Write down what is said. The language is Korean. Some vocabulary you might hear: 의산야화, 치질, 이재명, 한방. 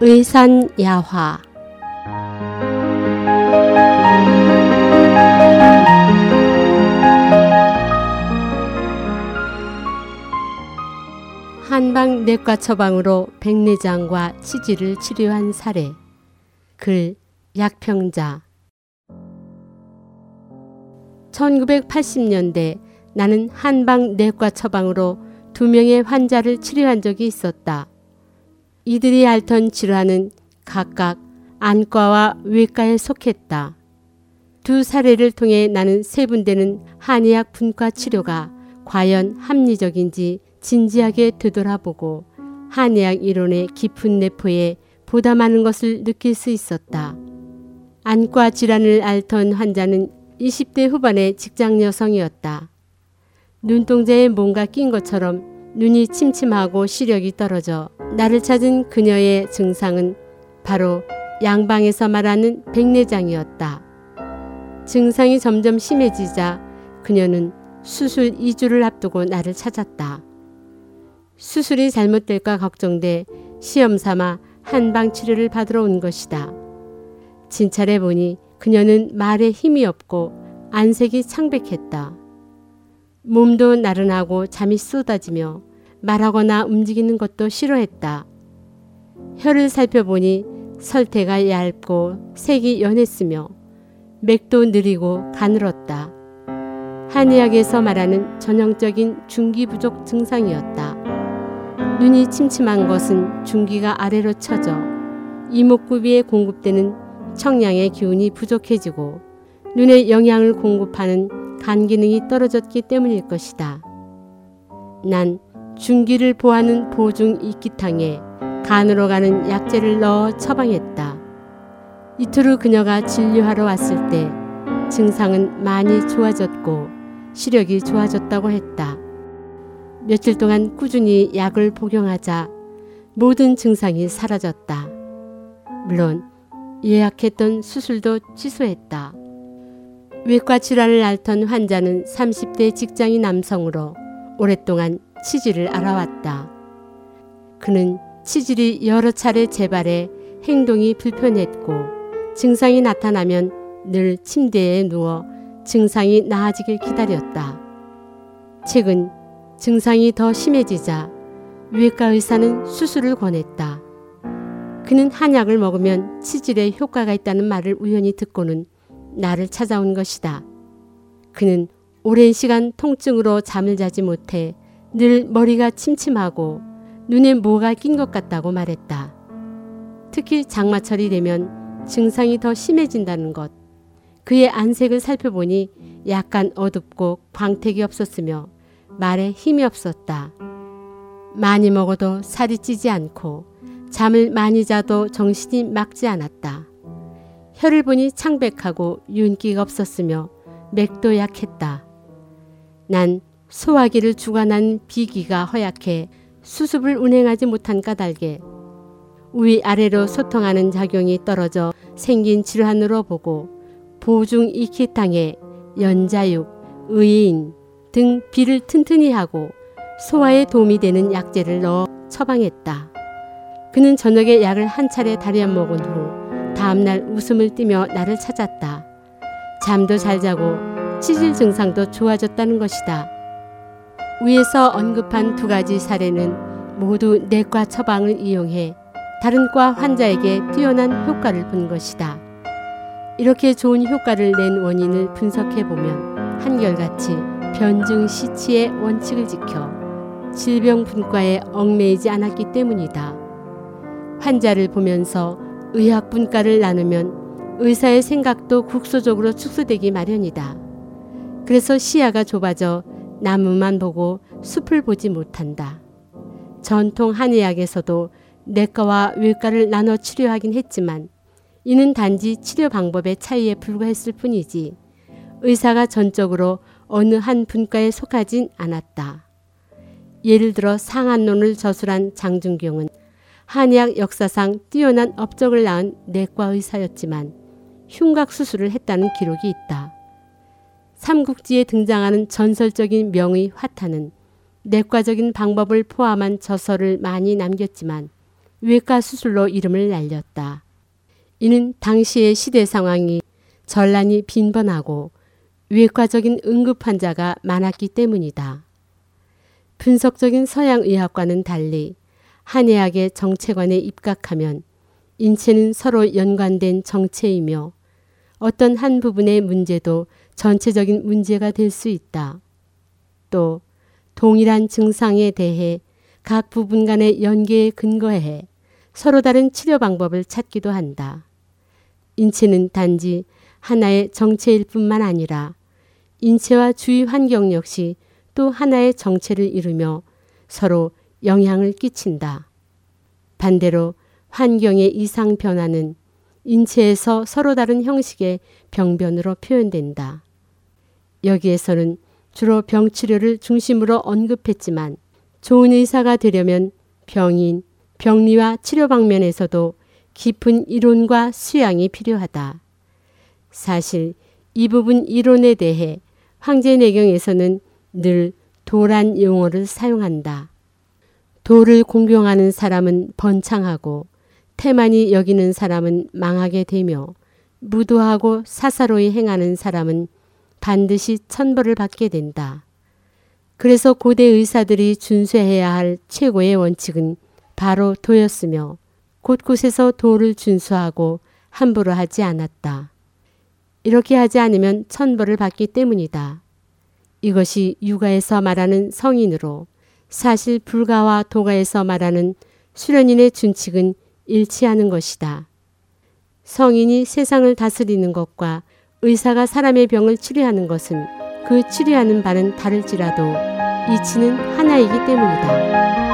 의산야화 한방 내과 처방으로 백내장과 치질을 치료한 사례. 글 약평자. 1980년대 나는 한방 내과 처방으로 2명의 환자를 치료한 적이 있었다. 이들이 앓던 질환은 각각 안과와 외과에 속했다. 2 사례를 통해 나는 세분되는 한의학 분과 치료가 과연 합리적인지 진지하게 되돌아보고 한의학 이론의 깊은 내포에 보다 많은 것을 느낄 수 있었다. 안과 질환을 앓던 환자는 20대 후반의 직장 여성이었다. 눈동자에 뭔가 낀 것처럼 눈이 침침하고 시력이 떨어져 나를 찾은 그녀의 증상은 바로 양방에서 말하는 백내장이었다. 증상이 점점 심해지자 그녀는 수술 2주를 앞두고 나를 찾았다. 수술이 잘못될까 걱정돼 시험삼아 한방 치료를 받으러 온 것이다. 진찰해 보니 그녀는 말에 힘이 없고 안색이 창백했다. 몸도 나른하고 잠이 쏟아지며 말하거나 움직이는 것도 싫어했다. 혀를 살펴보니 설태가 얇고 색이 연했으며 맥도 느리고 가늘었다. 한의학에서 말하는 전형적인 중기부족 증상이었다. 눈이 침침한 것은 중기가 아래로 처져 이목구비에 공급되는 청량의 기운이 부족해지고 눈에 영양을 공급하는 간 기능이 떨어졌기 때문일 것이다. 난 중기를 보하는 보중 익기탕에 간으로 가는 약재를 넣어 처방했다. 이틀 후 그녀가 진료하러 왔을 때 증상은 많이 좋아졌고 시력이 좋아졌다고 했다. 며칠 동안 꾸준히 약을 복용하자 모든 증상이 사라졌다. 물론 예약했던 수술도 취소했다. 외과 질환을 앓던 환자는 30대 직장인 남성으로 오랫동안 치질을 앓아왔다. 그는 치질이 여러 차례 재발해 행동이 불편했고 증상이 나타나면 늘 침대에 누워 증상이 나아지길 기다렸다. 최근 증상이 더 심해지자 외과 의사는 수술을 권했다. 그는 한약을 먹으면 치질에 효과가 있다는 말을 우연히 듣고는 나를 찾아온 것이다. 그는 오랜 시간 통증으로 잠을 자지 못해 늘 머리가 침침하고 눈에 뭐가 낀 것 같다고 말했다. 특히 장마철이 되면 증상이 더 심해진다는 것. 그의 안색을 살펴보니 약간 어둡고 광택이 없었으며 말에 힘이 없었다. 많이 먹어도 살이 찌지 않고 잠을 많이 자도 정신이 막지 않았다. 혀를 보니 창백하고 윤기가 없었으며 맥도 약했다. 난 소화기를 주관한 비기가 허약해 수습을 운행하지 못한 까닭에 위아래로 소통하는 작용이 떨어져 생긴 질환으로 보고 보중 익히탕에 연자육, 의인, 등 비를 튼튼히 하고 소화에 도움이 되는 약재를 넣어 처방했다. 그는 저녁에 약을 한 차례 다려 먹은 후 다음날 웃음을 띠며 나를 찾았다. 잠도 잘 자고 치질 증상도 좋아졌다는 것이다. 위에서 언급한 2가지 사례는 모두 내과 처방을 이용해 다른 과 환자에게 뛰어난 효과를 본 것이다. 이렇게 좋은 효과를 낸 원인을 분석해보면 한결같이 변증시치의 원칙을 지켜 질병분과에 얽매이지 않았기 때문이다. 환자를 보면서 의학분과를 나누면 의사의 생각도 국소적으로 축소되기 마련이다. 그래서 시야가 좁아져 나무만 보고 숲을 보지 못한다. 전통 한의학에서도 내과와 외과를 나눠 치료하긴 했지만 이는 단지 치료 방법의 차이에 불과했을 뿐이지 의사가 전적으로 어느 한 분과에 속하진 않았다. 예를 들어 상한론을 저술한 장준경은 한의학 역사상 뛰어난 업적을 낳은 내과 의사였지만 흉곽 수술을 했다는 기록이 있다. 삼국지에 등장하는 전설적인 명의 화타는 내과적인 방법을 포함한 저서를 많이 남겼지만 외과 수술로 이름을 날렸다. 이는 당시의 시대 상황이 전란이 빈번하고 외과적인 응급 환자가 많았기 때문이다. 분석적인 서양 의학과는 달리 한의학의 정체관에 입각하면 인체는 서로 연관된 정체이며 어떤 한 부분의 문제도 전체적인 문제가 될 수 있다. 또 동일한 증상에 대해 각 부분 간의 연계에 근거해 서로 다른 치료 방법을 찾기도 한다. 인체는 단지 하나의 정체일 뿐만 아니라 인체와 주위 환경 역시 또 하나의 정체를 이루며 서로 영향을 끼친다. 반대로 환경의 이상 변화는 인체에서 서로 다른 형식의 병변으로 표현된다. 여기에서는 주로 병치료를 중심으로 언급했지만 좋은 의사가 되려면 병인, 병리와 치료 방면에서도 깊은 이론과 수양이 필요하다. 사실 이 부분 이론에 대해 황제내경에서는 늘 도란 용어를 사용한다. 도를 공경하는 사람은 번창하고 태만히 여기는 사람은 망하게 되며 무도하고 사사로이 행하는 사람은 반드시 천벌을 받게 된다. 그래서 고대 의사들이 준수해야 할 최고의 원칙은 바로 도였으며 곳곳에서 도를 준수하고 함부로 하지 않았다. 이렇게 하지 않으면 천벌을 받기 때문이다. 이것이 육아에서 말하는 성인으로 사실 불가와 도가에서 말하는 수련인의 준칙은 일치하는 것이다. 성인이 세상을 다스리는 것과 의사가 사람의 병을 치료하는 것은 그 치료하는 바는 다를지라도 이치는 하나이기 때문이다.